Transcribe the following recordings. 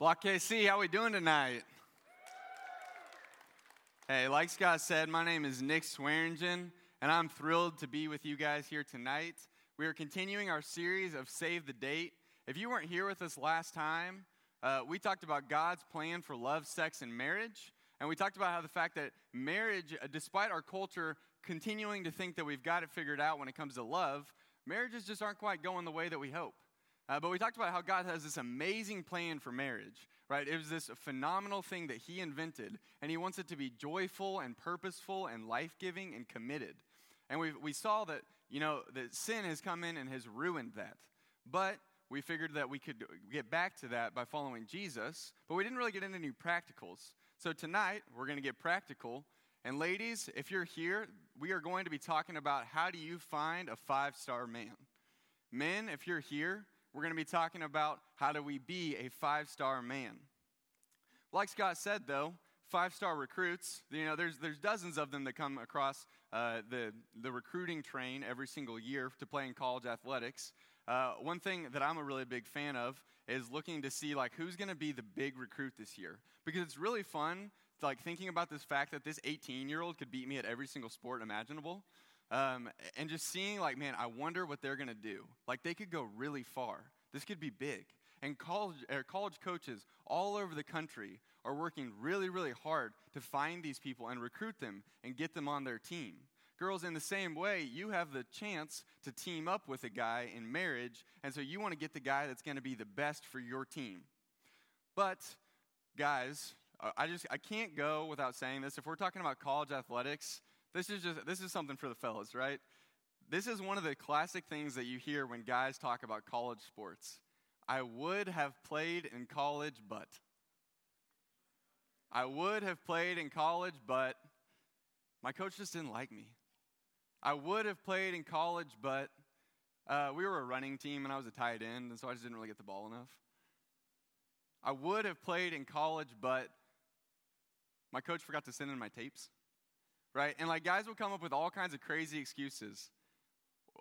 Block KC, how we doing tonight? Hey, like Scott said, my name is Nick Swearingen, and I'm thrilled to be with you guys here tonight. We are continuing our series of Save the Date. If you weren't here with us last time, we talked about God's plan for love, sex, and marriage, and we talked about how the fact that marriage, despite our culture continuing to think that we've got it figured out when it comes to love, marriages just aren't quite going the way that we hope. But we talked about how God has this amazing plan for marriage, right? It was this phenomenal thing that he invented, and he wants it to be joyful and purposeful and life-giving and committed. And we saw that, you know, that sin has come in and has ruined that. But we figured that we could get back to that by following Jesus, but we didn't really get into any practicals. So tonight, we're going to get practical. And ladies, if you're here, we are going to be talking about how do you find a five-star man. Men, if you're here, we're going to be talking about how do we be a five-star man. Like Scott said, though, five-star recruits, you know, there's dozens of them that come across the recruiting train every single year to play in college athletics. One thing that I'm a really big fan of is looking to see, like, who's going to be the big recruit this year. Because it's really fun, like, thinking about this fact that this 18-year-old could beat me at every single sport imaginable. And just seeing, like, man, I wonder what they're going to do. Like, they could go really far. This could be big. And college coaches all over the country are working really, really hard to find these people and recruit them and get them on their team. Girls, in the same way, you have the chance to team up with a guy in marriage, and so you want to get the guy that's going to be the best for your team. But, guys, I can't go without saying this. If we're talking about college athletics, this is something for the fellas, right? This is one of the classic things that you hear when guys talk about college sports. I would have played in college, but. I would have played in college, but my coach just didn't like me. I would have played in college, but we were a running team, and I was a tight end, and so I just didn't really get the ball enough. I would have played in college, but my coach forgot to send in my tapes. Right? And, like, guys will come up with all kinds of crazy excuses.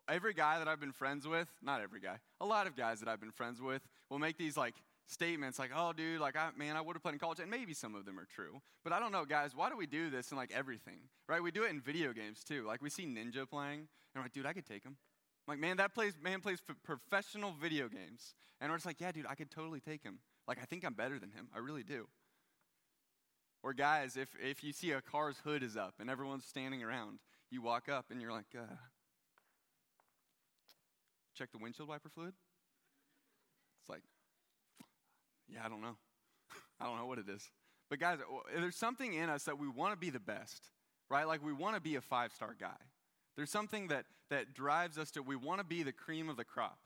Every guy that I've been friends with, not every guy, a lot of guys that I've been friends with will make these, like, statements like, oh, dude, like, I would have played in college. And maybe some of them are true. But I don't know, guys, why do we do this in, like, everything? Right? We do it in video games, too. Like, we see Ninja playing, and we're like, dude, I could take him. I'm like, man, that man plays professional video games. And we're just like, yeah, dude, I could totally take him. Like, I think I'm better than him. I really do. Or guys, if you see a car's hood is up and everyone's standing around, you walk up and you're like, check the windshield wiper fluid? It's like, yeah, I don't know. I don't know what it is. But guys, there's something in us that we want to be the best, right? Like, we want to be a five-star guy. There's something that drives us we want to be the cream of the crop.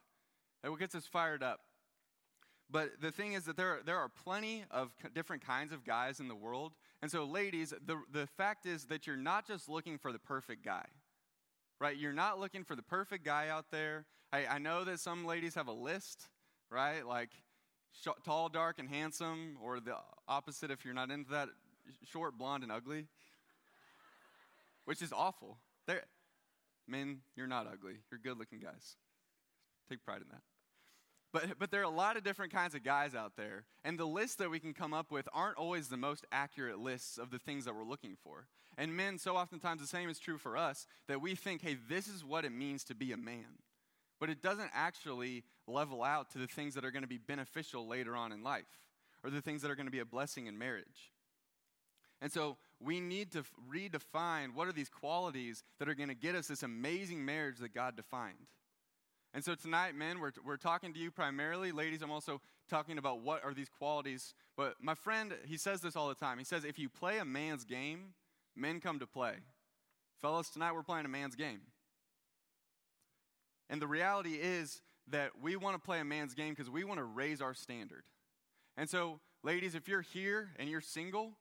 That's what gets us fired up. But the thing is that there are plenty of different kinds of guys in the world. And so, ladies, the fact is that you're not just looking for the perfect guy, right? You're not looking for the perfect guy out there. I know that some ladies have a list, right? Like tall, dark, and handsome, or the opposite if you're not into that, short, blonde, and ugly, which is awful. Men, you're not ugly. You're good-looking guys. Take pride in that. But there are a lot of different kinds of guys out there, and the lists that we can come up with aren't always the most accurate lists of the things that we're looking for. And men, so oftentimes the same is true for us, that we think, hey, this is what it means to be a man. But it doesn't actually level out to the things that are going to be beneficial later on in life, or the things that are going to be a blessing in marriage. And so we need to redefine what are these qualities that are going to get us this amazing marriage that God defined. And so tonight, men, we're talking to you primarily. Ladies, I'm also talking about what are these qualities. But my friend, he says this all the time. He says, if you play a man's game, men come to play. Fellas, tonight we're playing a man's game. And the reality is that we want to play a man's game because we want to raise our standard. And so, ladies, if you're here and you're single,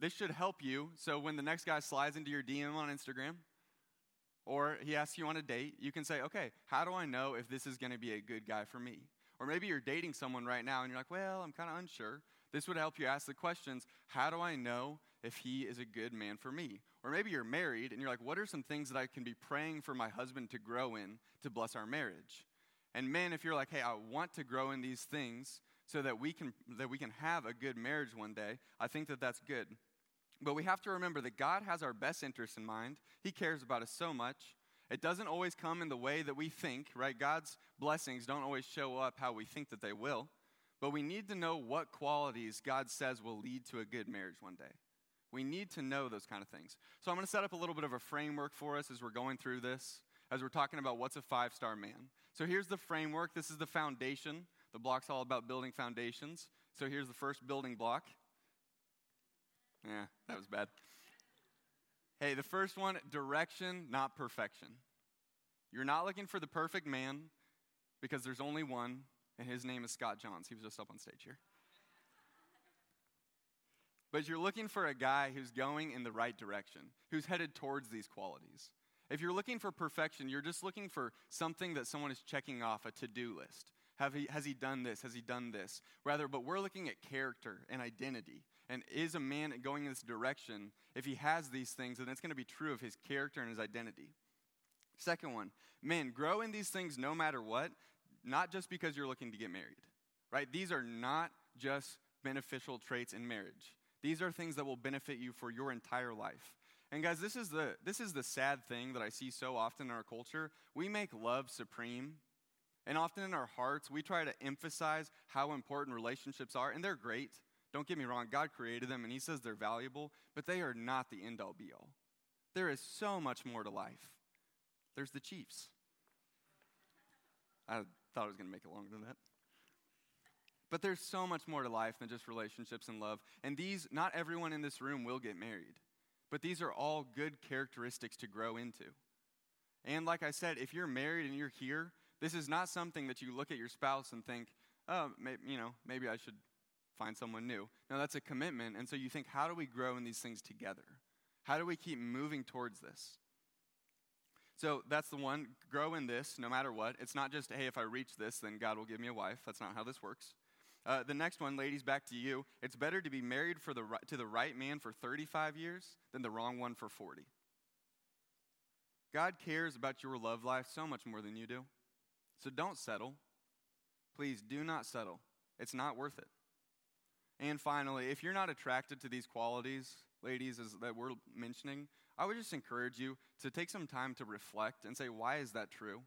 this should help you. So when the next guy slides into your DM on Instagram, or he asks you on a date, you can say, okay, how do I know if this is going to be a good guy for me? Or maybe you're dating someone right now, and you're like, well, I'm kind of unsure. This would help you ask the questions, how do I know if he is a good man for me? Or maybe you're married, and you're like, what are some things that I can be praying for my husband to grow in to bless our marriage? And men, if you're like, hey, I want to grow in these things, so that we can have a good marriage one day. I think that that's good. But we have to remember that God has our best interests in mind. He cares about us so much. It doesn't always come in the way that we think, right? God's blessings don't always show up how we think that they will. But we need to know what qualities God says will lead to a good marriage one day. We need to know those kind of things. So I'm going to set up a little bit of a framework for us as we're going through this, as we're talking about what's a five-star man. So here's the framework. This is the foundation. The block's all about building foundations. So here's the first building block. Yeah, that was bad. Hey, the first one, direction, not perfection. You're not looking for the perfect man because there's only one, and his name is Scott Johns. He was just up on stage here. But you're looking for a guy who's going in the right direction, who's headed towards these qualities. If you're looking for perfection, you're just looking for something that someone is checking off, a to-do list. Has he done this? Has he done this? Rather, but we're looking at character and identity. And is a man going in this direction? If he has these things, then it's going to be true of his character and his identity. Second one, men, grow in these things no matter what, not just because you're looking to get married, right? These are not just beneficial traits in marriage. These are things that will benefit you for your entire life. And guys, this is the sad thing that I see so often in our culture. We make love supreme. And often in our hearts, we try to emphasize how important relationships are, and they're great. Don't get me wrong, God created them, and he says they're valuable, but they are not the end-all, be-all. There is so much more to life. There's the Chiefs. I thought I was going to make it longer than that. But there's so much more to life than just relationships and love. And these, not everyone in this room will get married, but these are all good characteristics to grow into. And like I said, if you're married and you're here, this is not something that you look at your spouse and think, oh, maybe I should find someone new. No, that's a commitment. And so you think, how do we grow in these things together? How do we keep moving towards this? So that's the one, grow in this no matter what. It's not just, hey, if I reach this, then God will give me a wife. That's not how this works. The next one, ladies, back to you. It's better to be married to the right man for 35 years than the wrong one for 40. God cares about your love life so much more than you do. So don't settle. Please do not settle. It's not worth it. And finally, if you're not attracted to these qualities, ladies, that we're mentioning, I would just encourage you to take some time to reflect and say, why is that true?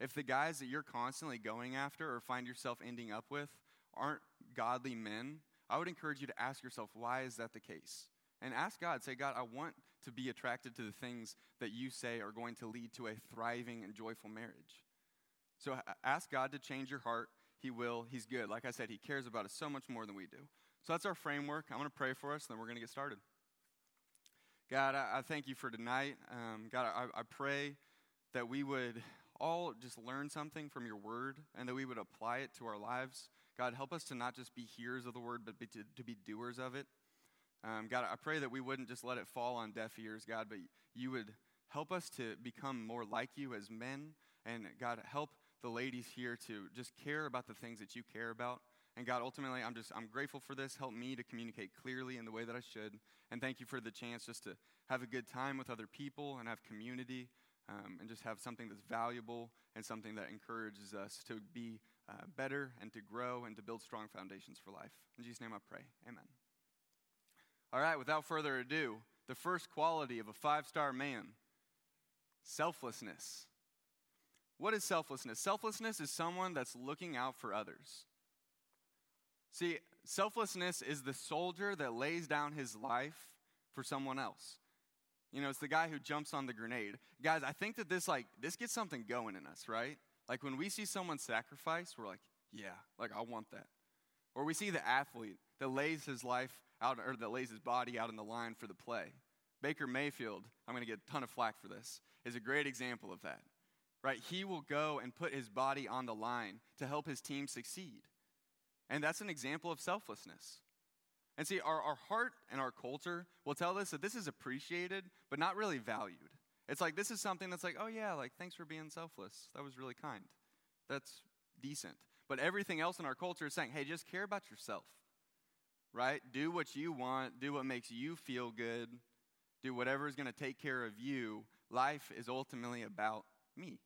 If the guys that you're constantly going after or find yourself ending up with aren't godly men, I would encourage you to ask yourself, why is that the case? And ask God, say, God, I want to be attracted to the things that you say are going to lead to a thriving and joyful marriage. So ask God to change your heart. He will. He's good. Like I said, he cares about us so much more than we do. So that's our framework. I'm going to pray for us, and then we're going to get started. God, I thank you for tonight. God, I pray that we would all just learn something from your word and that we would apply it to our lives. God, help us to not just be hearers of the word, but to be doers of it. God, I pray that we wouldn't just let it fall on deaf ears, God, but you would help us to become more like you as men. And God, help the ladies here to just care about the things that you care about. And God, ultimately, I'm grateful for this. Help me to communicate clearly in the way that I should. And thank you for the chance just to have a good time with other people and have community and just have something that's valuable and something that encourages us to be better and to grow and to build strong foundations for life. In Jesus' name I pray. Amen. All right, without further ado, the first quality of a five-star man, selflessness. What is selflessness? Selflessness is someone that's looking out for others. See, selflessness is the soldier that lays down his life for someone else. You know, it's the guy who jumps on the grenade. Guys, I think that this gets something going in us, right? Like when we see someone sacrifice, we're like, yeah, like I want that. Or we see the athlete that lays his life out, or that lays his body out in the line for the play. Baker Mayfield, I'm going to get a ton of flack for this, is a great example of that, right? He will go and put his body on the line to help his team succeed. And that's an example of selflessness. And see, our heart and our culture will tell us that this is appreciated, but not really valued. It's like this is something that's like, oh yeah, like thanks for being selfless. That was really kind. That's decent. But everything else in our culture is saying, hey, just care about yourself, right? Do what you want. Do what makes you feel good. Do whatever is going to take care of you. Life is ultimately about me,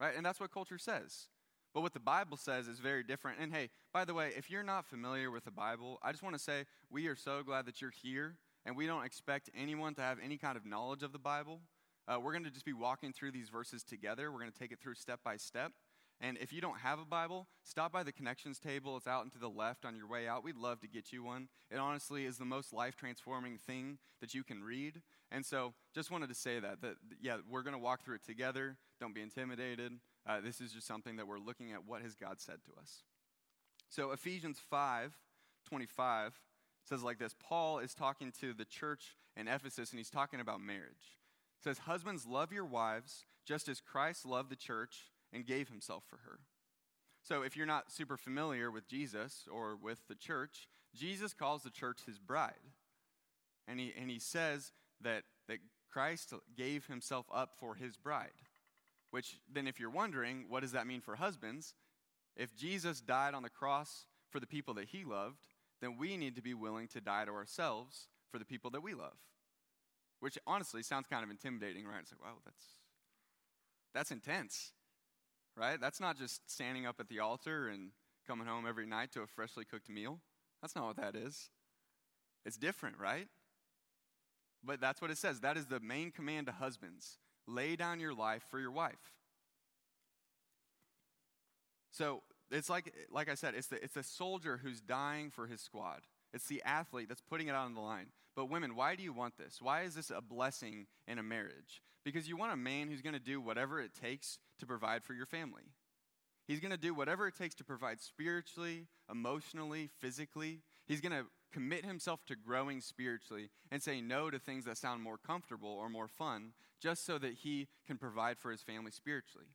right? And that's what culture says. But what the Bible says is very different. And hey, by the way, if you're not familiar with the Bible, I just want to say we are so glad that you're here, and we don't expect anyone to have any kind of knowledge of the Bible. We're going to just be walking through these verses together. We're going to take it through step by step. And if you don't have a Bible, stop by the connections table. It's out and to the left on your way out. We'd love to get you one. It honestly is the most life-transforming thing that you can read. And so just wanted to say that yeah, we're going to walk through it together. Don't be intimidated. This is just something that we're looking at. What has God said to us? So Ephesians 5:25 says like this. Paul is talking to the church in Ephesus, and he's talking about marriage. It says, husbands, love your wives just as Christ loved the church and gave himself for her. So if you're not super familiar with Jesus or with the church, Jesus calls the church his bride. And he says that Christ gave himself up for his bride. Which then if you're wondering, what does that mean for husbands? If Jesus died on the cross for the people that he loved, then we need to be willing to die to ourselves for the people that we love. Which honestly sounds kind of intimidating, right? It's like, wow, that's intense. Right? That's not just standing up at the altar and coming home every night to a freshly cooked meal. That's not what that is. It's different, right? But that's what it says. That is the main command to husbands. Lay down your life for your wife. So it's like I said, it's the soldier who's dying for his squad. It's the athlete that's putting it out on the line. But women, why do you want this? Why is this a blessing in a marriage? Because you want a man who's going to do whatever it takes to provide for your family. He's going to do whatever it takes to provide spiritually, emotionally, physically. He's going to commit himself to growing spiritually and say no to things that sound more comfortable or more fun just so that he can provide for his family spiritually.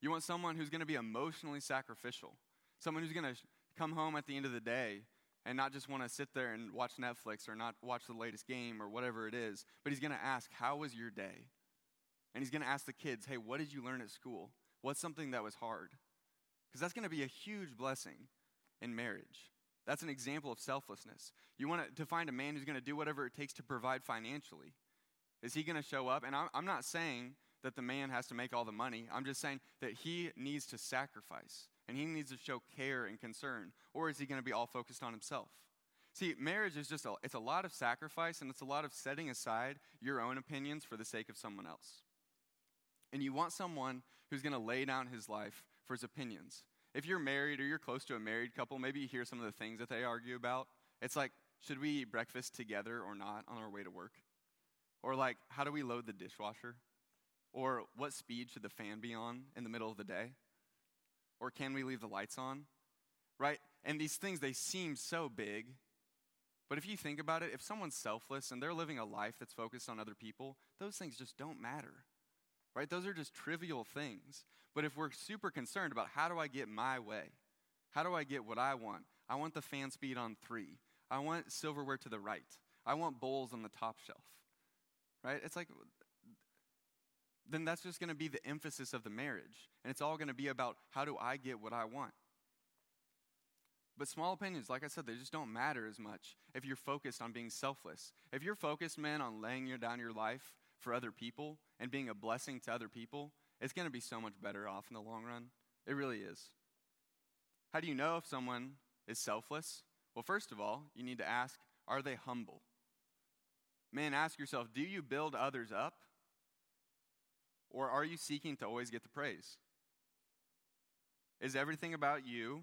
You want someone who's going to be emotionally sacrificial, someone who's going to come home at the end of the day and not just want to sit there and watch Netflix or not watch the latest game or whatever it is, but he's going to ask, how was your day? And he's going to ask the kids, hey, what did you learn at school? What's something that was hard? Because that's going to be a huge blessing in marriage. That's an example of selflessness. You want to find a man who's going to do whatever it takes to provide financially. Is he going to show up? And I'm not saying that the man has to make all the money. I'm just saying that he needs to sacrifice. And he needs to show care and concern, or is he going to be all focused on himself? See, marriage is it's a lot of sacrifice, and it's a lot of setting aside your own opinions for the sake of someone else. And you want someone who's going to lay down his life for his opinions. If you're married or you're close to a married couple, maybe you hear some of the things that they argue about. It's like, should we eat breakfast together or not on our way to work? Or like, how do we load the dishwasher? Or what speed should the fan be on in the middle of the day? Or can we leave the lights on, right? And these things, they seem so big. But if you think about it, if someone's selfless and they're living a life that's focused on other people, those things just don't matter, right? Those are just trivial things. But if we're super concerned about how do I get my way? How do I get what I want? I want the fan speed on 3. I want silverware to the right. I want bowls on the top shelf, right? It's like, then that's just going to be the emphasis of the marriage. And it's all going to be about how do I get what I want. But small opinions, like I said, they just don't matter as much if you're focused on being selfless. If you're focused, man, on laying down your life for other people and being a blessing to other people, it's going to be so much better off in the long run. It really is. How do you know if someone is selfless? Well, first of all, you need to ask, are they humble? Man, ask yourself, do you build others up? Or are you seeking to always get the praise? Is everything about you?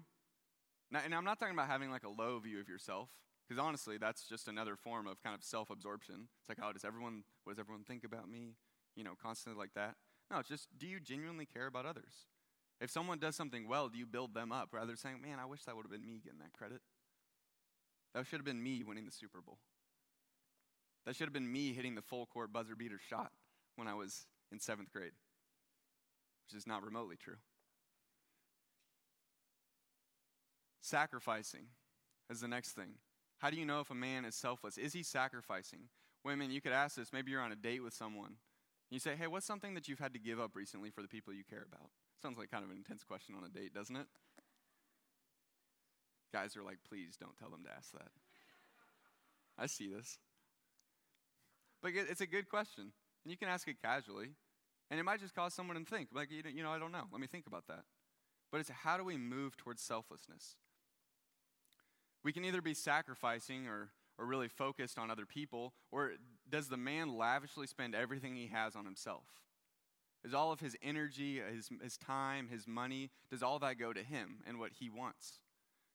Now, and I'm not talking about having like a low view of yourself, because honestly, that's just another form of kind of self-absorption. It's like, oh, what does everyone think about me? You know, constantly like that. No, it's just, do you genuinely care about others? If someone does something well, do you build them up rather than saying, man, I wish that would have been me getting that credit. That should have been me winning the Super Bowl. That should have been me hitting the full court buzzer beater shot when I was in 7th grade, which is not remotely true. Sacrificing is the next thing. How do you know if a man is selfless? Is he sacrificing? Women, you could ask this. Maybe you're on a date with someone, and you say, hey, what's something that you've had to give up recently for the people you care about? Sounds like kind of an intense question on a date, doesn't it? Guys are like, please don't tell them to ask that. I see this. But it's a good question. And you can ask it casually, and it might just cause someone to think, like, I don't know. Let me think about that. but it's how do we move towards selflessness? We can either be sacrificing or really focused on other people, or does the man lavishly spend everything he has on himself? Is all of his energy, his time, his money, does all that go to him and what he wants?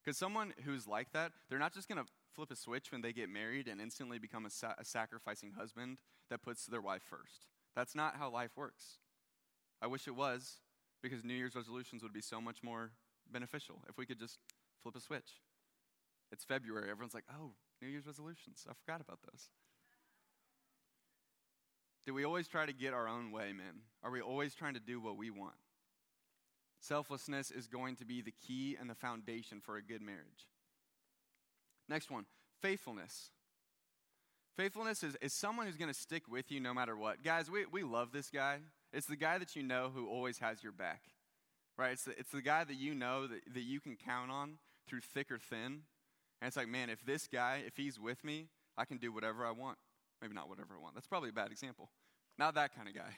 Because someone who's like that, they're not just going to flip a switch when they get married and instantly become a sacrificing husband that puts their wife first. That's not how life works. I wish it was, because New Year's resolutions would be so much more beneficial if we could just flip a switch. It's February. Everyone's like, oh, New Year's resolutions. I forgot about those. Do we always try to get our own way, men? Are we always trying to do what we want? Selflessness is going to be the key and the foundation for a good marriage. Next one, faithfulness. Faithfulness is someone who's going to stick with you no matter what. Guys, we love this guy. It's the guy that you know who always has your back, right? It's the guy that you know that you can count on through thick or thin. And it's like, man, if this guy, if he's with me, I can do whatever I want. Maybe not whatever I want. That's probably a bad example. Not that kind of guy.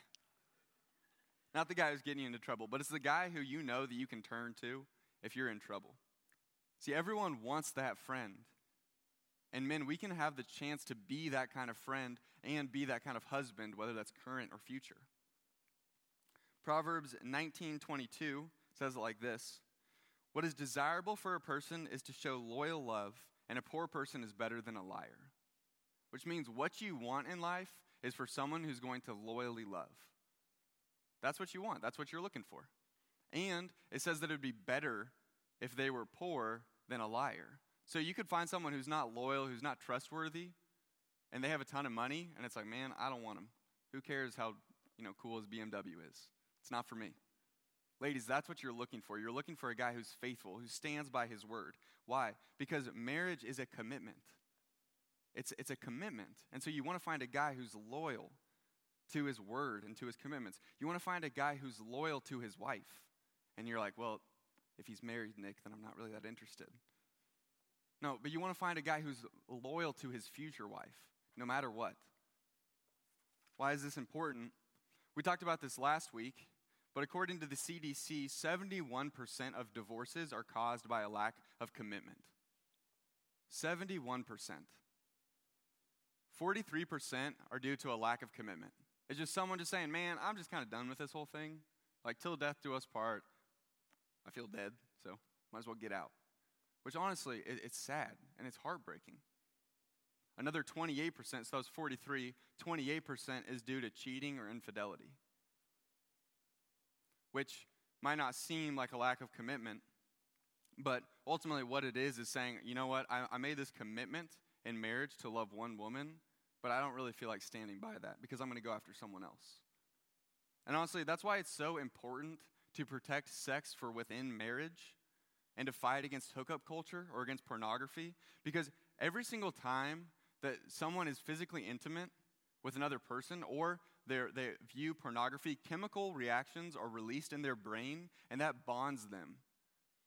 Not the guy who's getting you into trouble, but it's the guy who you know that you can turn to if you're in trouble. See, everyone wants that friend. And men, we can have the chance to be that kind of friend and be that kind of husband, whether that's current or future. Proverbs 19:22 says it like this. What is desirable for a person is to show loyal love, and a poor person is better than a liar. Which means what you want in life is for someone who's going to loyally love. That's what you want. That's what you're looking for. And it says that it would be better if they were poor than a liar. So you could find someone who's not loyal, who's not trustworthy, and they have a ton of money, and it's like, man, I don't want them. Who cares how cool his BMW is? It's not for me. Ladies, that's what you're looking for. You're looking for a guy who's faithful, who stands by his word. Why? Because marriage is a commitment. It's a commitment. And so you want to find a guy who's loyal to his word and to his commitments. You want to find a guy who's loyal to his wife. And you're like, well, if he's married, Nick, then I'm not really that interested. No, but you want to find a guy who's loyal to his future wife, no matter what. Why is this important? We talked about this last week, but according to the CDC, 71% of divorces are caused by a lack of commitment. 71%. 43% are due to a lack of commitment. It's just someone just saying, man, I'm just kind of done with this whole thing. Like, till death do us part. I feel dead, so might as well get out. Which, honestly, it's sad, and it's heartbreaking. Another 28%, so that was 43, 28% is due to cheating or infidelity, which might not seem like a lack of commitment, but ultimately what it is saying, you know what, I made this commitment in marriage to love one woman, but I don't really feel like standing by that because I'm going to go after someone else. And honestly, that's why it's so important to protect sex for within marriage and to fight against hookup culture or against pornography, because every single time that someone is physically intimate with another person or they view pornography, chemical reactions are released in their brain, and that bonds them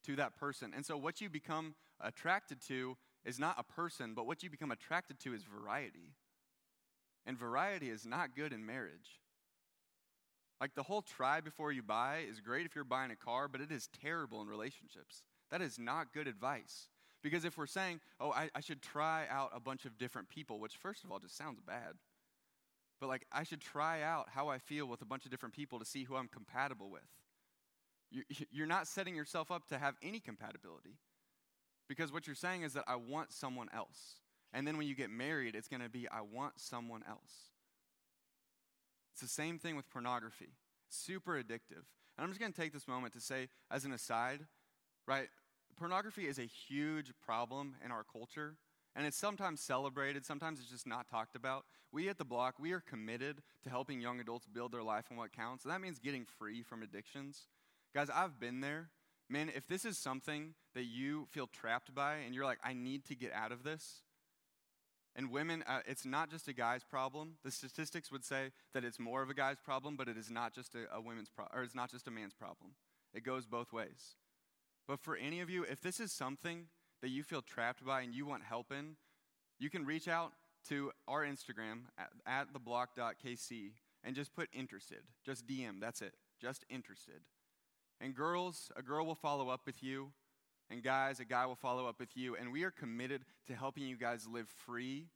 to that person. And so what you become attracted to is not a person, but what you become attracted to is variety. And variety is not good in marriage. Like, the whole try before you buy is great if you're buying a car, but it is terrible in relationships. That is not good advice. Because if we're saying, oh, I should try out a bunch of different people, which first of all just sounds bad. But like, I should try out how I feel with a bunch of different people to see who I'm compatible with. You're not setting yourself up to have any compatibility. Because what you're saying is that I want someone else. And then when you get married, it's going to be I want someone else. It's the same thing with pornography. Super addictive. And I'm just going to take this moment to say, as an aside, right, pornography is a huge problem in our culture, and it's sometimes celebrated, sometimes it's just not talked about. We at The Block, we are committed to helping young adults build their life on what counts, and that means getting free from addictions. Guys, I've been there. Man, if this is something that you feel trapped by and you're like, I need to get out of this, and women, it's not just a guy's problem. The statistics would say that it's more of a guy's problem, but it is not just a women's problem, or it's not just a man's problem. It goes both ways. But for any of you, if this is something that you feel trapped by and you want help in, you can reach out to our Instagram at theblock.kc and just put interested. Just DM, that's it. Just interested. And girls, a girl will follow up with you. And guys, a guy will follow up with you. And we are committed to helping you guys live free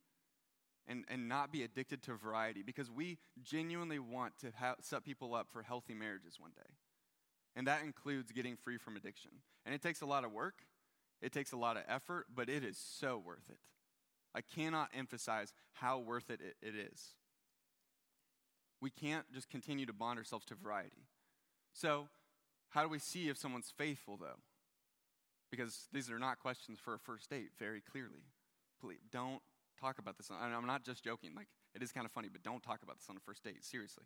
and not be addicted to variety, because we genuinely want to set people up for healthy marriages one day. And that includes getting free from addiction. And it takes a lot of work. It takes a lot of effort, but it is so worth it. I cannot emphasize how worth it it is. We can't just continue to bond ourselves to variety. So how do we see if someone's faithful, though? Because these are not questions for a first date, very clearly. Please, don't talk about this. And I'm not just joking. Like, it is kind of funny, but don't talk about this on a first date, seriously.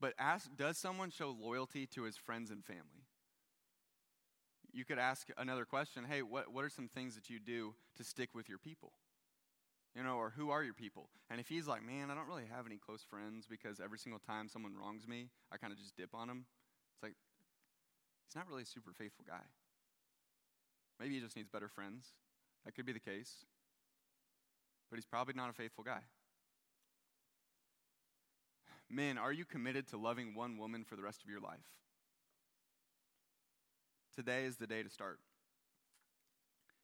But ask, does someone show loyalty to his friends and family? You could ask another question. Hey, what are some things that you do to stick with your people? You know, or who are your people? And if he's like, man, I don't really have any close friends because every single time someone wrongs me, I kind of just dip on him. It's like, he's not really a super faithful guy. Maybe he just needs better friends. That could be the case. But he's probably not a faithful guy. Men, are you committed to loving one woman for the rest of your life? Today is the day to start.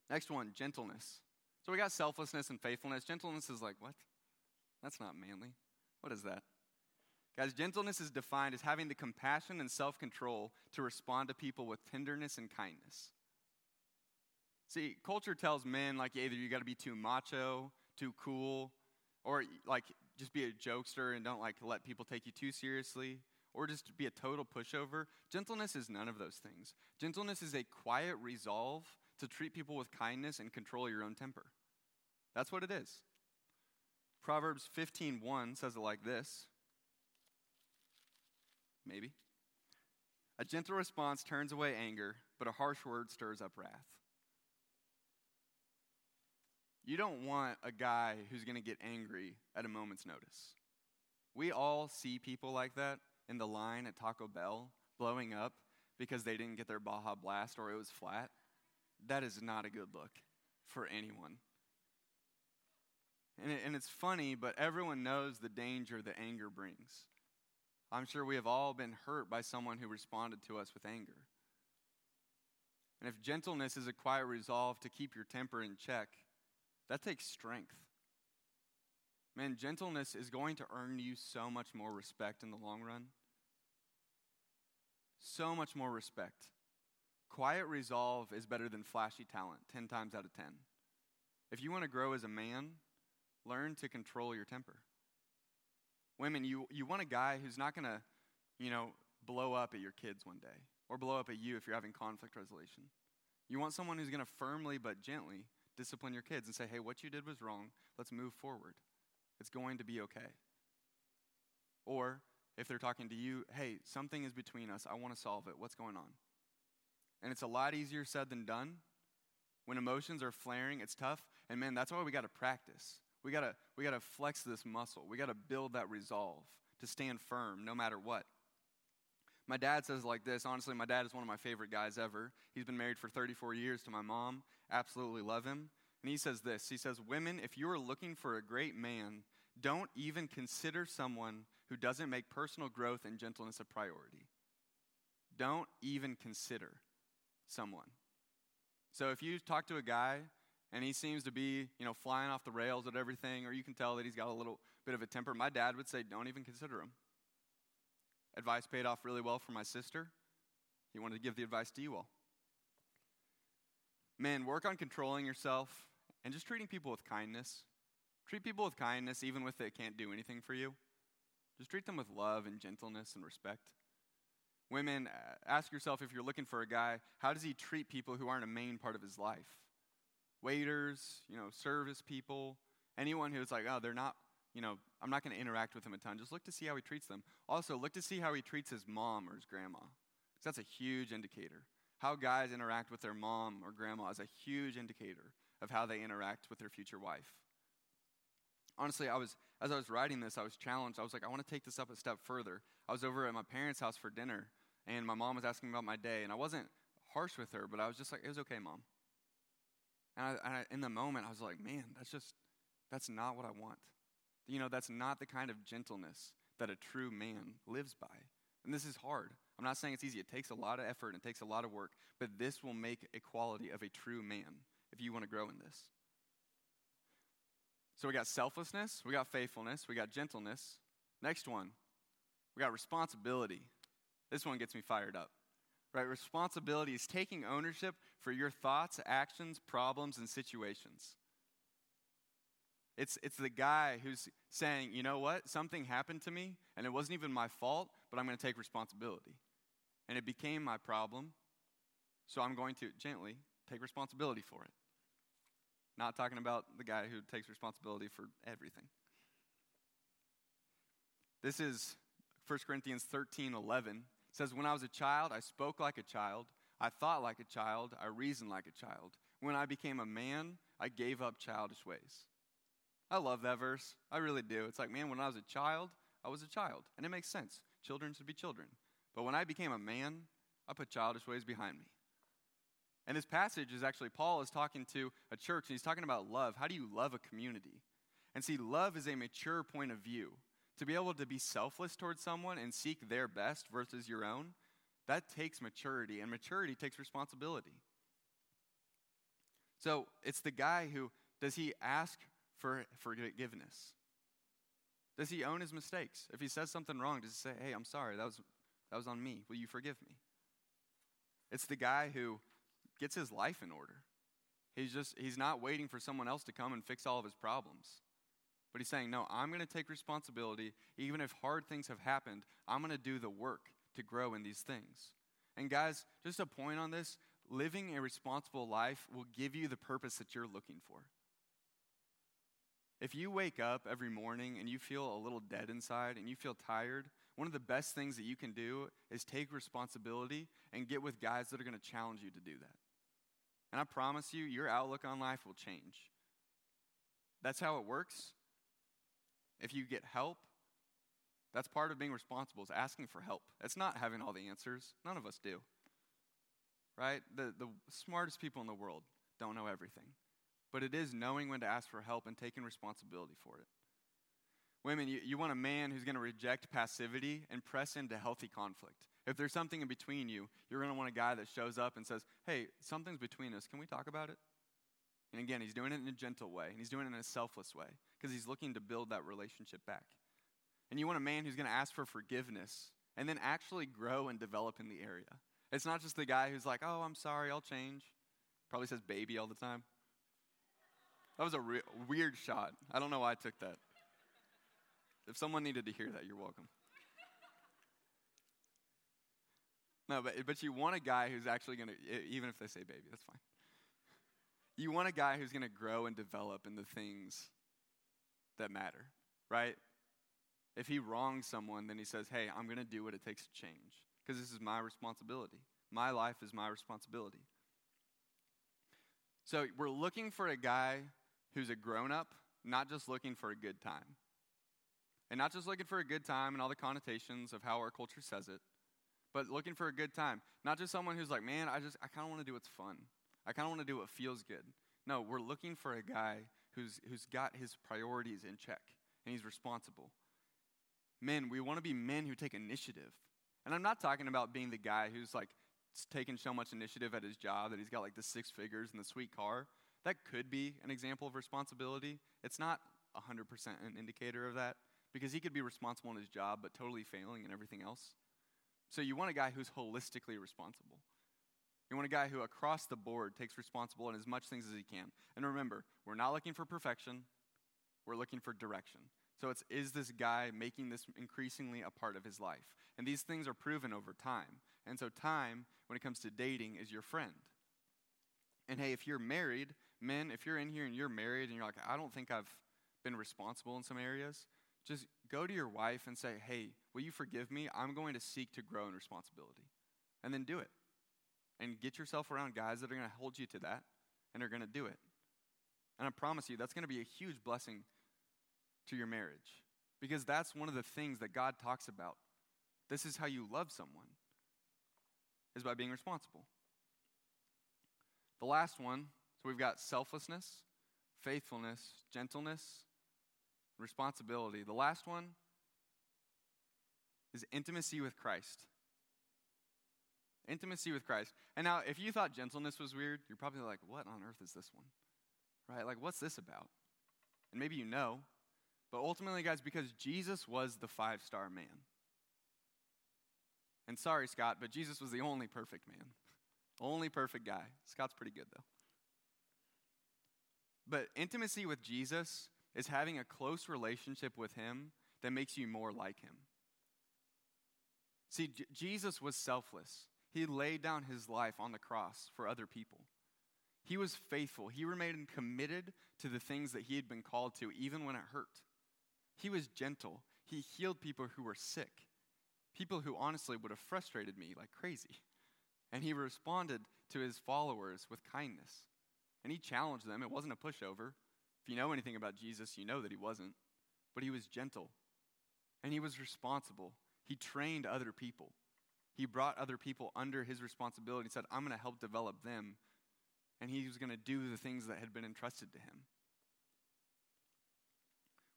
Next one, gentleness. So we got selflessness and faithfulness. Gentleness is like, what? That's not manly. What is that? Guys, gentleness is defined as having the compassion and self-control to respond to people with tenderness and kindness. See, culture tells men, like, either you got to be too macho, too cool, or, like, just be a jokester and don't, like, let people take you too seriously, or just be a total pushover. Gentleness is none of those things. Gentleness is a quiet resolve to treat people with kindness and control your own temper. That's what it is. Proverbs 15:1 says it like this. Maybe. A gentle response turns away anger, but a harsh word stirs up wrath. You don't want a guy who's going to get angry at a moment's notice. We all see people like that in the line at Taco Bell blowing up because they didn't get their Baja Blast or it was flat. That is not a good look for anyone. And it's funny, but everyone knows the danger that anger brings. I'm sure we have all been hurt by someone who responded to us with anger. And if gentleness is a quiet resolve to keep your temper in check, that takes strength. Man, gentleness is going to earn you so much more respect in the long run. So much more respect. Quiet resolve is better than flashy talent, 10 times out of 10. If you want to grow as a man, learn to control your temper. Women, you want a guy who's not going to, blow up at your kids one day or blow up at you if you're having conflict resolution. You want someone who's going to firmly but gently discipline your kids and say, hey, what you did was wrong. Let's move forward. It's going to be okay. Or if they're talking to you, hey, something is between us. I want to solve it. What's going on? And it's a lot easier said than done. When emotions are flaring, it's tough. And, man, that's why we got to practice. We gotta flex this muscle. We gotta build that resolve to stand firm no matter what. My dad says it like this. Honestly, my dad is one of my favorite guys ever. He's been married for 34 years to my mom. Absolutely love him. And he says this. He says, women, if you are looking for a great man, don't even consider someone who doesn't make personal growth and gentleness a priority. Don't even consider someone. So if you talk to a guy and he seems to be, flying off the rails at everything, or you can tell that he's got a little bit of a temper, my dad would say, don't even consider him. Advice paid off really well for my sister. He wanted to give the advice to you all. Men, work on controlling yourself and just treating people with kindness. Treat people with kindness even if they can't do anything for you. Just treat them with love and gentleness and respect. Women, ask yourself if you're looking for a guy, how does he treat people who aren't a main part of his life? Waiters, service people, anyone who's like, oh, they're not, I'm not going to interact with him a ton. Just look to see how he treats them. Also, look to see how he treats his mom or his grandma, because that's a huge indicator. How guys interact with their mom or grandma is a huge indicator of how they interact with their future wife. Honestly, as I was writing this, I was challenged. I was like, I want to take this up a step further. I was over at my parents' house for dinner, and my mom was asking me about my day, and I wasn't harsh with her, but I was just like, it was okay, Mom. And in the moment, I was like, man, that's not what I want. That's not the kind of gentleness that a true man lives by. And this is hard. I'm not saying it's easy. It takes a lot of effort and it takes a lot of work, but this will make a quality of a true man if you want to grow in this. So we got selflessness, we got faithfulness, we got gentleness. Next one, we got responsibility. This one gets me fired up, right? Responsibility is taking ownership for your thoughts, actions, problems, and situations. It's the guy who's saying, you know what? Something happened to me, and it wasn't even my fault, but I'm going to take responsibility. And it became my problem, so I'm going to gently take responsibility for it. Not talking about the guy who takes responsibility for everything. This is 1 Corinthians 13:11. It says, when I was a child, I spoke like a child. I thought like a child. I reasoned like a child. When I became a man, I gave up childish ways. I love that verse. I really do. It's like, man, when I was a child. And it makes sense. Children should be children. But when I became a man, I put childish ways behind me. And this passage is actually Paul is talking to a church, and he's talking about love. How do you love a community? And see, love is a mature point of view. To be able to be selfless towards someone and seek their best versus your own, that takes maturity, and maturity takes responsibility. So it's the guy who, does he ask for forgiveness? Does he own his mistakes? If he says something wrong, does he say, hey, I'm sorry, that was on me. Will you forgive me? It's the guy who gets his life in order. He's not waiting for someone else to come and fix all of his problems. But he's saying, no, I'm going to take responsibility. Even if hard things have happened, I'm going to do the work to grow in these things. And guys, just a point on this, living a responsible life will give you the purpose that you're looking for. If you wake up every morning and you feel a little dead inside and you feel tired, one of the best things that you can do is take responsibility and get with guys that are going to challenge you to do that. And I promise you, your outlook on life will change. That's how it works. If you get help, that's part of being responsible, is asking for help. It's not having all the answers. None of us do, right? The smartest people in the world don't know everything. But it is knowing when to ask for help and taking responsibility for it. Women, you want a man who's going to reject passivity and press into healthy conflict. If there's something in between you, you're going to want a guy that shows up and says, hey, something's between us. Can we talk about it? And again, he's doing it in a gentle way, and he's doing it in a selfless way, because he's looking to build that relationship back. And you want a man who's going to ask for forgiveness and then actually grow and develop in the area. It's not just the guy who's like, oh, I'm sorry, I'll change. Probably says baby all the time. That was a weird shot. I don't know why I took that. If someone needed to hear that, you're welcome. No, but you want a guy who's actually going to, even if they say baby, that's fine. You want a guy who's going to grow and develop in the things that matter, right? If he wrongs someone, then he says, hey, I'm going to do what it takes to change, because this is my responsibility. My life is my responsibility. So we're looking for a guy who's a grown-up, not just looking for a good time. And not just looking for a good time and all the connotations of how our culture says it, but looking for a good time. Not just someone who's like, man, I kind of want to do what's fun. I kind of want to do what feels good. No, we're looking for a guy who's got his priorities in check, and he's responsible. Men, we want to be men who take initiative. And I'm not talking about being the guy who's like taking so much initiative at his job that he's got like the six figures and the sweet car. That could be an example of responsibility. It's not 100% an indicator of that, because he could be responsible in his job but totally failing in everything else. So you want a guy who's holistically responsible. You want a guy who across the board takes responsible in as much things as he can. And remember, we're not looking for perfection. We're looking for direction. So it's, is this guy making this increasingly a part of his life? And these things are proven over time. And so time, when it comes to dating, is your friend. And hey, if you're married, men, if you're in here and you're married and you're like, I don't think I've been responsible in some areas, just go to your wife and say, hey, will you forgive me? I'm going to seek to grow in responsibility. And then do it. And get yourself around guys that are going to hold you to that and are going to do it. And I promise you, that's going to be a huge blessing to your marriage, because that's one of the things that God talks about. This is how you love someone, is by being responsible. The last one, so we've got selflessness, faithfulness, gentleness, responsibility. The last one is intimacy with Christ. Intimacy with Christ. And now, if you thought gentleness was weird, you're probably like, what on earth is this one? Right? Like, what's this about? And maybe you know. But ultimately, guys, because Jesus was the five-star man. And sorry, Scott, but Jesus was the only perfect man. Only perfect guy. Scott's pretty good, though. But intimacy with Jesus is having a close relationship with him that makes you more like him. See, Jesus was selfless. He laid down his life on the cross for other people. He was faithful. He remained committed to the things that he had been called to, even when it hurt. He was gentle. He healed people who were sick, people who honestly would have frustrated me like crazy. And he responded to his followers with kindness. And he challenged them. It wasn't a pushover. If you know anything about Jesus, you know that he wasn't. But he was gentle. And he was responsible. He trained other people. He brought other people under his responsibility and said, I'm going to help develop them. And he was going to do the things that had been entrusted to him.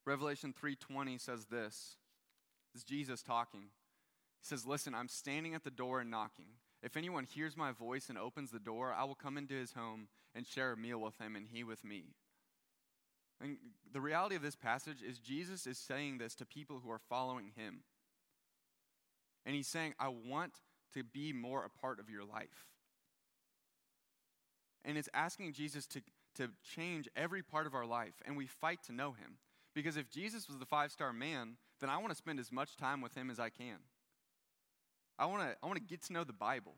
Revelation 3:20 says this. This is Jesus talking. He says, listen, I'm standing at the door and knocking. If anyone hears my voice and opens the door, I will come into his home and share a meal with him and he with me. And the reality of this passage is Jesus is saying this to people who are following him. And he's saying, I want to be more a part of your life. And it's asking Jesus to change every part of our life, and we fight to know him. Because if Jesus was the five-star man, then I want to spend as much time with him as I can. I want to get to know the Bible,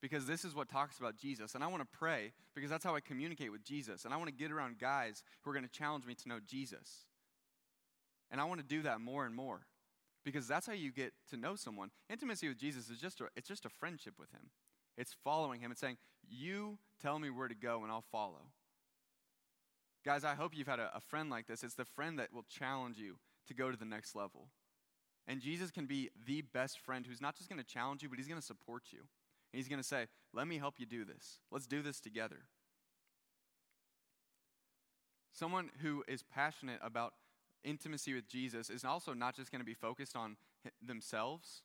because this is what talks about Jesus. And I want to pray, because that's how I communicate with Jesus. And I want to get around guys who are going to challenge me to know Jesus. And I want to do that more and more, because that's how you get to know someone. Intimacy with Jesus is just a friendship with him. It's following him. It's saying, you tell me where to go and I'll follow. Guys, I hope you've had a friend like this. It's the friend that will challenge you to go to the next level. And Jesus can be the best friend who's not just going to challenge you, but he's going to support you. And he's going to say, let me help you do this. Let's do this together. Someone who is passionate about intimacy with Jesus is also not just going to be focused on themselves,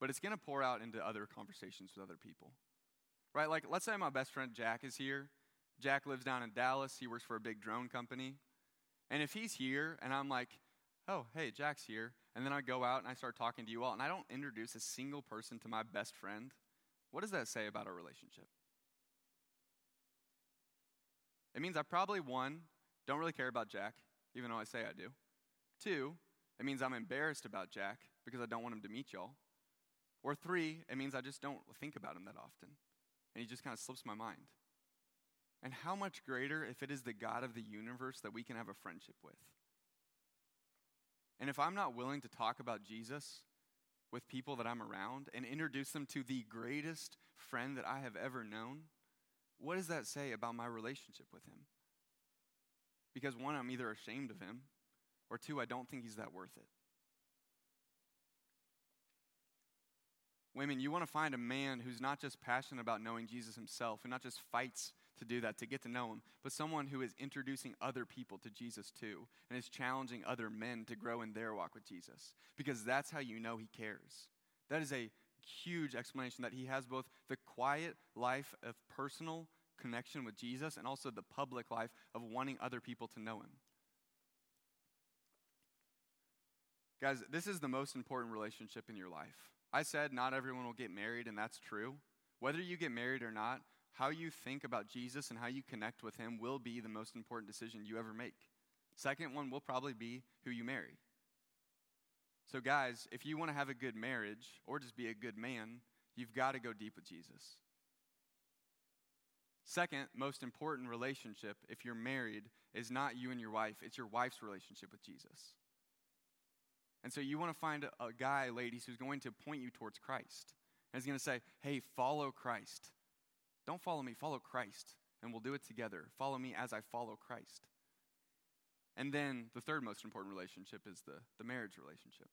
but it's going to pour out into other conversations with other people, right? Like, let's say my best friend Jack is here. Jack lives down in Dallas. He works for a big drone company. And if he's here and I'm like, oh, hey, Jack's here, and then I go out and I start talking to you all, and I don't introduce a single person to my best friend, what does that say about our relationship? It means I probably, one, don't really care about Jack, even though I say I do. Two, it means I'm embarrassed about Jack because I don't want him to meet y'all. Or three, it means I just don't think about him that often, and he just kind of slips my mind. And how much greater if it is the God of the universe that we can have a friendship with. And if I'm not willing to talk about Jesus with people that I'm around and introduce them to the greatest friend that I have ever known, what does that say about my relationship with him? Because one, I'm either ashamed of him, or two, I don't think he's that worth it. Women, you want to find a man who's not just passionate about knowing Jesus himself, who not just fights to do that, to get to know him, but someone who is introducing other people to Jesus too, and is challenging other men to grow in their walk with Jesus, because that's how you know he cares. That is a huge explanation that he has both the quiet life of personal connection with Jesus and also the public life of wanting other people to know him. Guys, this is the most important relationship in your life. I said not everyone will get married, and that's true. Whether you get married or not, how you think about Jesus and how you connect with him will be the most important decision you ever make. Second one will probably be who you marry. So guys, if you want to have a good marriage or just be a good man, you've got to go deep with Jesus. Second, most important relationship, if you're married, is not you and your wife. It's your wife's relationship with Jesus. And so you want to find a guy, ladies, who's going to point you towards Christ. And he's going to say, hey, follow Christ. Don't follow me, follow Christ. And we'll do it together. Follow me as I follow Christ. And then the third most important relationship is the marriage relationship.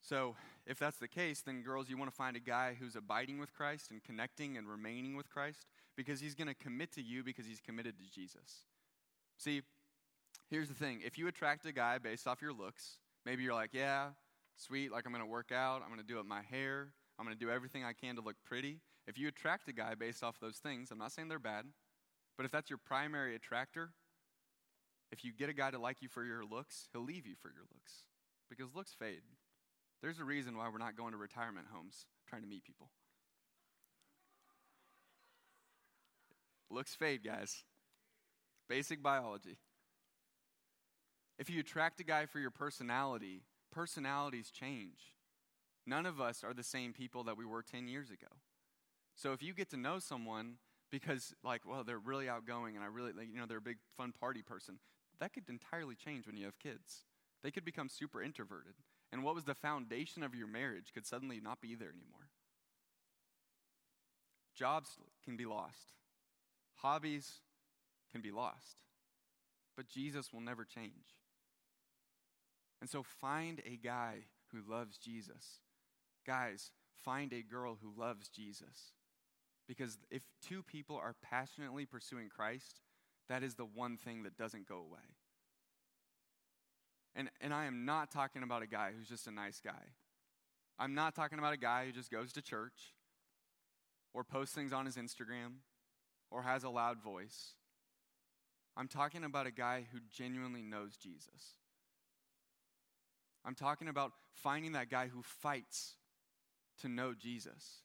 So if that's the case, then girls, you want to find a guy who's abiding with Christ and connecting and remaining with Christ, because he's going to commit to you because he's committed to Jesus. See, here's the thing. If you attract a guy based off your looks, maybe you're like, yeah, sweet, like I'm going to work out, I'm going to do up my hair, I'm going to do everything I can to look pretty. If you attract a guy based off those things, I'm not saying they're bad, but if that's your primary attractor, if you get a guy to like you for your looks, he'll leave you for your looks because looks fade. There's a reason why we're not going to retirement homes trying to meet people. Looks fade, guys. Basic biology. If you attract a guy for your personality, personalities change. None of us are the same people that we were 10 years ago. So if you get to know someone because, like, well, they're really outgoing and I really, like, you know, they're a big fun party person, that could entirely change when you have kids. They could become super introverted. And what was the foundation of your marriage could suddenly not be there anymore. Jobs can be lost. Hobbies can be lost. But Jesus will never change. And so find a guy who loves Jesus. Guys, find a girl who loves Jesus. Because if two people are passionately pursuing Christ, that is the one thing that doesn't go away. And I am not talking about a guy who's just a nice guy. I'm not talking about a guy who just goes to church or posts things on his Instagram or has a loud voice. I'm talking about a guy who genuinely knows Jesus. I'm talking about finding that guy who fights to know Jesus.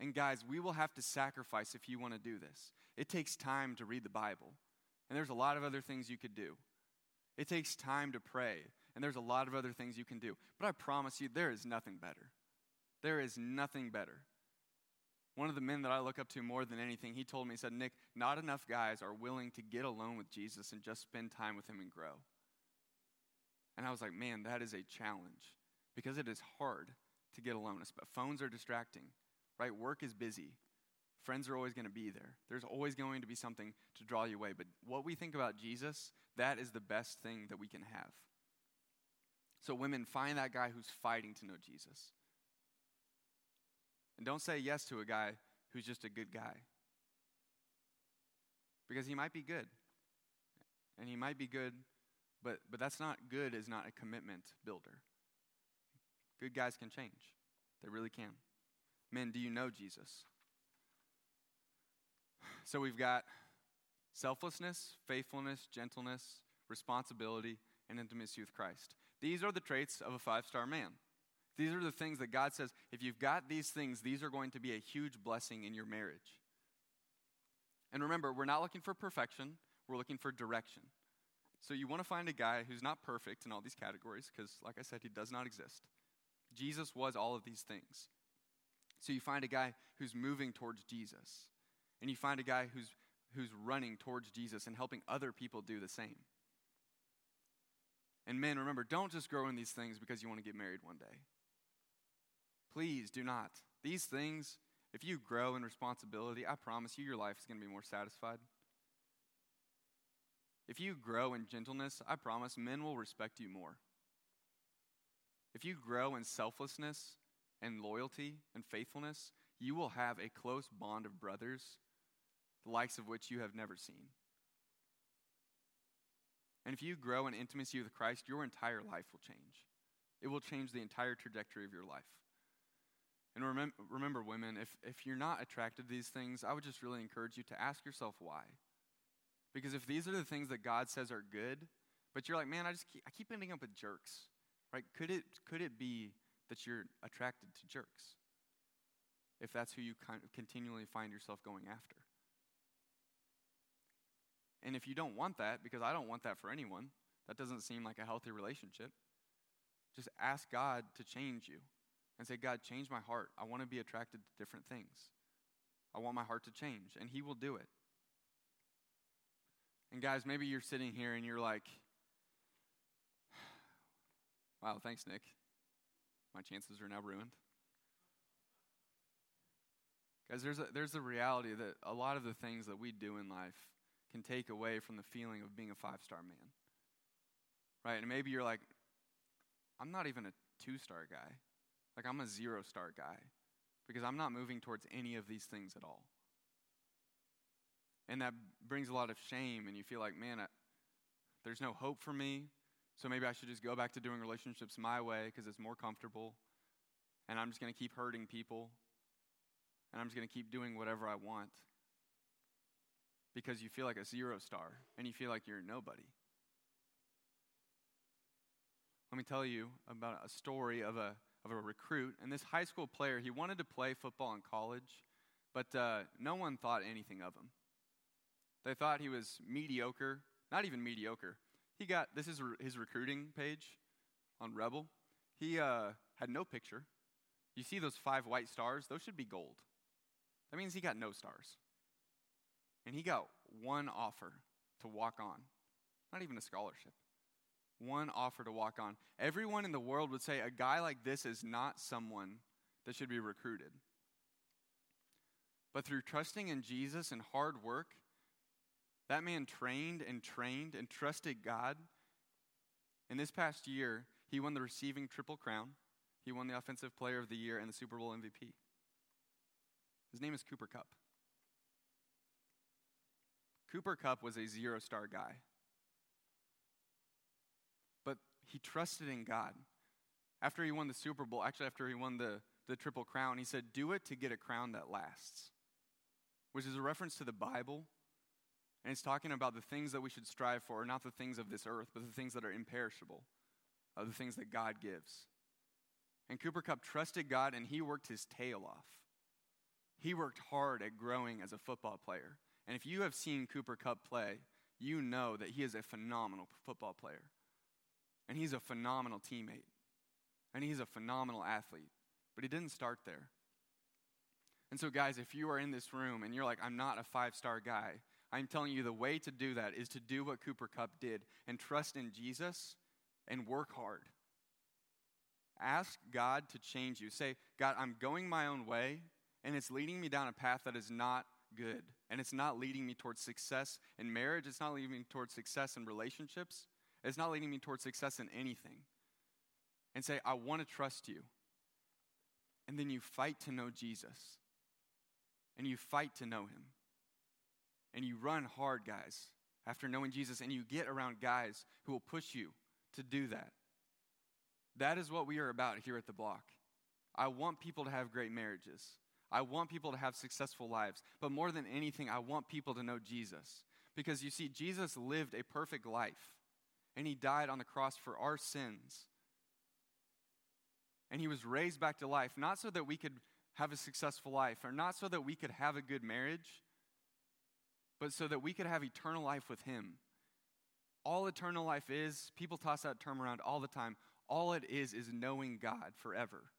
And guys, we will have to sacrifice if you want to do this. It takes time to read the Bible. And there's a lot of other things you could do. It takes time to pray. And there's a lot of other things you can do. But I promise you, there is nothing better. There is nothing better. One of the men that I look up to more than anything, he told me, he said, Nick, not enough guys are willing to get alone with Jesus and just spend time with him and grow. And I was like, man, that is a challenge because it is hard to get alone. Phones are distracting, right? Work is busy. Friends are always going to be there. There's always going to be something to draw you away. But what we think about Jesus, that is the best thing that we can have. So women, find that guy who's fighting to know Jesus. And don't say yes to a guy who's just a good guy. Because he might be good. And he might be good. But that's not good, is not a commitment builder. Good guys can change. They really can. Men, do you know Jesus? So we've got selflessness, faithfulness, gentleness, responsibility, and intimacy with Christ. These are the traits of a five-star man. These are the things that God says, if you've got these things, these are going to be a huge blessing in your marriage. And remember, we're not looking for perfection. We're looking for direction. So you want to find a guy who's not perfect in all these categories because, like I said, he does not exist. Jesus was all of these things. So you find a guy who's moving towards Jesus. And you find a guy who's running towards Jesus and helping other people do the same. And men, remember, don't just grow in these things because you want to get married one day. Please do not. These things, if you grow in responsibility, I promise you your life is going to be more satisfied. If you grow in gentleness, I promise men will respect you more. If you grow in selflessness and loyalty and faithfulness, you will have a close bond of brothers, the likes of which you have never seen. And if you grow in intimacy with Christ, your entire life will change. It will change the entire trajectory of your life. And remember, women, if you're not attracted to these things, I would just really encourage you to ask yourself why. Because if these are the things that God says are good, but you're like, man, I keep ending up with jerks, right? Could it be that you're attracted to jerks? If that's who you kind of continually find yourself going after. And if you don't want that, because I don't want that for anyone, that doesn't seem like a healthy relationship, just ask God to change you and say, God, change my heart. I want to be attracted to different things. I want my heart to change, and he will do it. And guys, maybe you're sitting here and you're like, wow, thanks, Nick. My chances are now ruined. Guys, there's a reality that a lot of the things that we do in life can take away from the feeling of being a five-star man. Right? And maybe you're like, I'm not even a two-star guy. Like, I'm a zero-star guy because I'm not moving towards any of these things at all. And that brings a lot of shame, and you feel like, man, there's no hope for me. So maybe I should just go back to doing relationships my way because it's more comfortable, and I'm just going to keep hurting people, and I'm just going to keep doing whatever I want because you feel like a zero star, and you feel like you're nobody. Let me tell you about a story of a recruit, and this high school player, he wanted to play football in college, but no one thought anything of him. They thought he was mediocre, not even mediocre. He got, this is his recruiting page on Rebel. He had no picture. You see those 5 white stars? Those should be gold. That means he got no stars. And he got one offer to walk on, not even a scholarship. One offer to walk on. Everyone in the world would say a guy like this is not someone that should be recruited. But through trusting in Jesus and hard work, that man trained and trusted God. And this past year, he won the receiving triple crown. He won the Offensive Player of the Year and the Super Bowl MVP. His name is Cooper Kupp. Cooper Kupp was a zero-star guy. But he trusted in God. After he won the Super Bowl, actually after he won the triple crown, he said, "Do it to get a crown that lasts," which is a reference to the Bible. And it's talking about the things that we should strive for, not the things of this earth, but the things that are imperishable, the things that God gives. And Cooper Kupp trusted God, and he worked his tail off. He worked hard at growing as a football player. And if you have seen Cooper Kupp play, you know that he is a phenomenal football player. And he's a phenomenal teammate. And he's a phenomenal athlete. But he didn't start there. And so, guys, if you are in this room and you're like, "I'm not a five-star guy," I'm telling you the way to do that is to do what Cooper Kupp did and trust in Jesus and work hard. Ask God to change you. Say, "God, I'm going my own way, and it's leading me down a path that is not good, and it's not leading me towards success in marriage. It's not leading me towards success in relationships. It's not leading me towards success in anything." And say, "I want to trust you." And then you fight to know Jesus, and you fight to know him. And you run hard, guys, after knowing Jesus, and you get around guys who will push you to do that. That is what we are about here at The Block. I want people to have great marriages. I want people to have successful lives. But more than anything, I want people to know Jesus. Because you see, Jesus lived a perfect life, and he died on the cross for our sins. And he was raised back to life, not so that we could have a successful life, or not so that we could have a good marriage, but so that we could have eternal life with him. All eternal life is, people toss that term around all the time, all it is knowing God forever.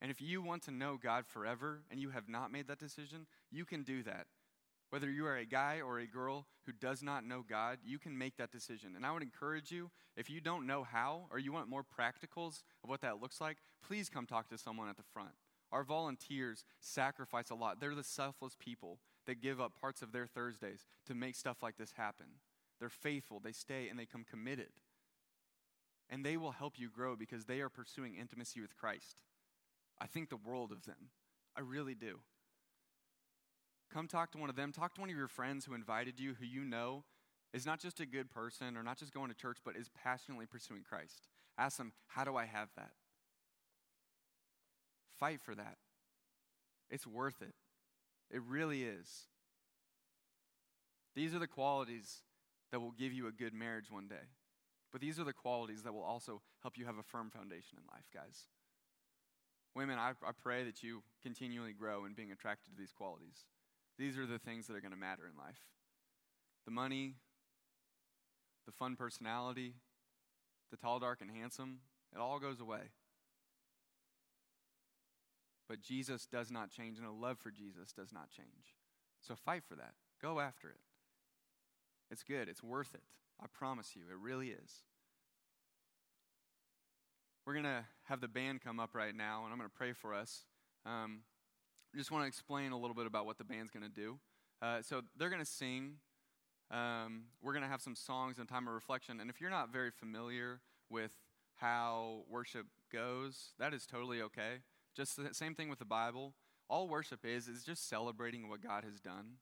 And if you want to know God forever and you have not made that decision, you can do that. Whether you are a guy or a girl who does not know God, you can make that decision. And I would encourage you, if you don't know how or you want more practicals of what that looks like, please come talk to someone at the front. Our volunteers sacrifice a lot. They're the selfless people that give up parts of their Thursdays to make stuff like this happen. They're faithful, they stay, and they come committed. And they will help you grow because they are pursuing intimacy with Christ. I think the world of them. I really do. Come talk to one of them. Talk to one of your friends who invited you, who you know is not just a good person or not just going to church, but is passionately pursuing Christ. Ask them, "How do I have that?" Fight for that. It's worth it. It really is. These are the qualities that will give you a good marriage one day. But these are the qualities that will also help you have a firm foundation in life, guys. Women, I pray that you continually grow in being attracted to these qualities. These are the things that are going to matter in life. The money, the fun personality, the tall, dark, and handsome, it all goes away. But Jesus does not change, and a love for Jesus does not change. So fight for that. Go after it. It's good. It's worth it. I promise you, it really is. We're going to have the band come up right now, and I'm going to pray for us. I just want to explain a little bit about what the band's going to do. So they're going to sing. We're going to have some songs and time of reflection. And if you're not very familiar with how worship goes, that is totally okay. Just the same thing with the Bible. All worship is just celebrating what God has done.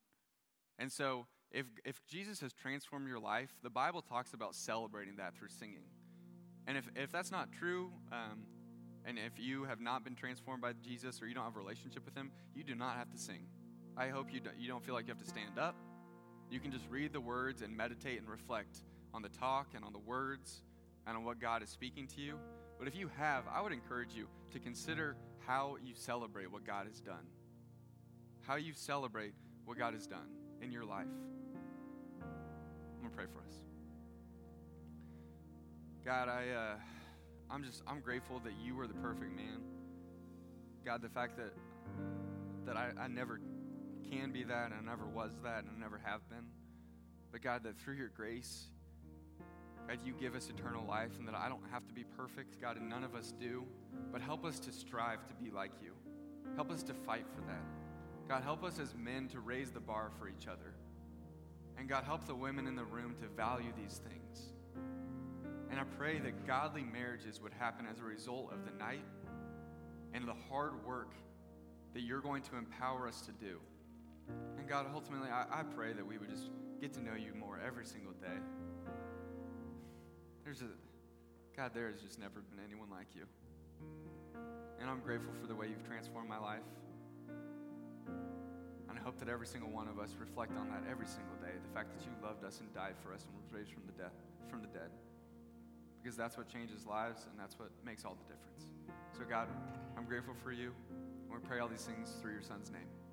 And so if Jesus has transformed your life, the Bible talks about celebrating that through singing. And if that's not true, and if you have not been transformed by Jesus or you don't have a relationship with him, you do not have to sing. I hope you don't feel like you have to stand up. You can just read the words and meditate and reflect on the talk and on the words and on what God is speaking to you. But if you have, I would encourage you to consider how you celebrate what God has done. How you celebrate what God has done in your life. I'm going to pray for us. God, I'm grateful that you were the perfect man. God, the fact that I never can be that, and I never was that, and I never have been. But God, that through your grace, God, you give us eternal life, and that I don't have to be perfect, God, and none of us do. But help us to strive to be like you. Help us to fight for that. God, help us as men to raise the bar for each other. And God, help the women in the room to value these things. And I pray that godly marriages would happen as a result of the night and the hard work that you're going to empower us to do. And God, ultimately, I pray that we would just get to know you more every single day. There has just never been anyone like you. And I'm grateful for the way you've transformed my life. And I hope that every single one of us reflect on that every single day, the fact that you loved us and died for us and was raised from the dead. Because that's what changes lives, and that's what makes all the difference. So God, I'm grateful for you. And we pray all these things through your son's name.